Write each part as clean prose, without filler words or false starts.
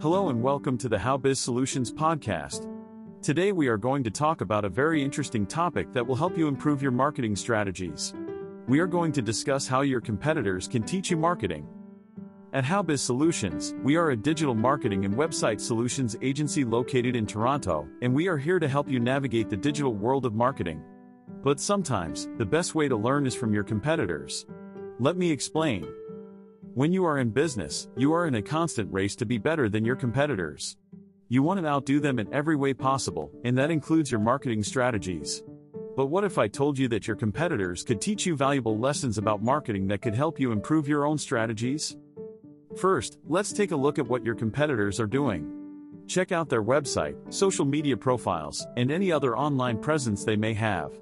Hello and welcome to the How Biz Solutions podcast. Today we are going to talk about a very interesting topic that will help you improve your marketing strategies. We are going to discuss how your competitors can teach you marketing. At How Biz Solutions, we are a digital marketing and website solutions agency located in Toronto, and we are here to help you navigate the digital world of marketing. But sometimes, the best way to learn is from your competitors. Let me explain. When you are in business, you are in a constant race to be better than your competitors. You want to outdo them in every way possible, and that includes your marketing strategies. But what if I told you that your competitors could teach you valuable lessons about marketing that could help you improve your own strategies? First, let's take a look at what your competitors are doing. Check out their website, social media profiles, and any other online presence they may have.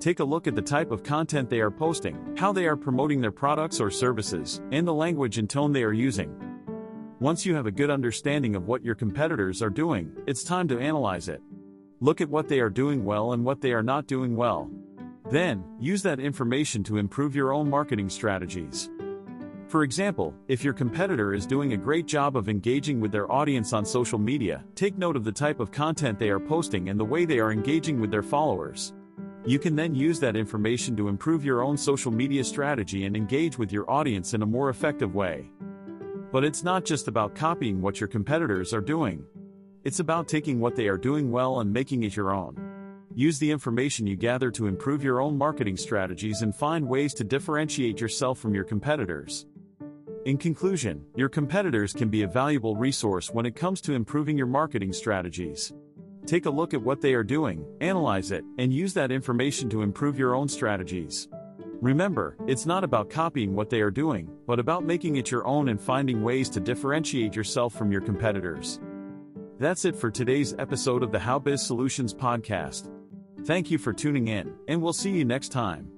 Take a look at the type of content they are posting, how they are promoting their products or services, and the language and tone they are using. Once you have a good understanding of what your competitors are doing, it's time to analyze it. Look at what they are doing well and what they are not doing well. Then, use that information to improve your own marketing strategies. For example, if your competitor is doing a great job of engaging with their audience on social media, take note of the type of content they are posting and the way they are engaging with their followers. You can then use that information to improve your own social media strategy and engage with your audience in a more effective way. But it's not just about copying what your competitors are doing. It's about taking what they are doing well and making it your own. Use the information you gather to improve your own marketing strategies and find ways to differentiate yourself from your competitors. In conclusion, your competitors can be a valuable resource when it comes to improving your marketing strategies. Take a look at what they are doing, analyze it, and use that information to improve your own strategies. Remember, it's not about copying what they are doing, but about making it your own and finding ways to differentiate yourself from your competitors. That's it for today's episode of the How Biz Solutions podcast. Thank you for tuning in, and we'll see you next time.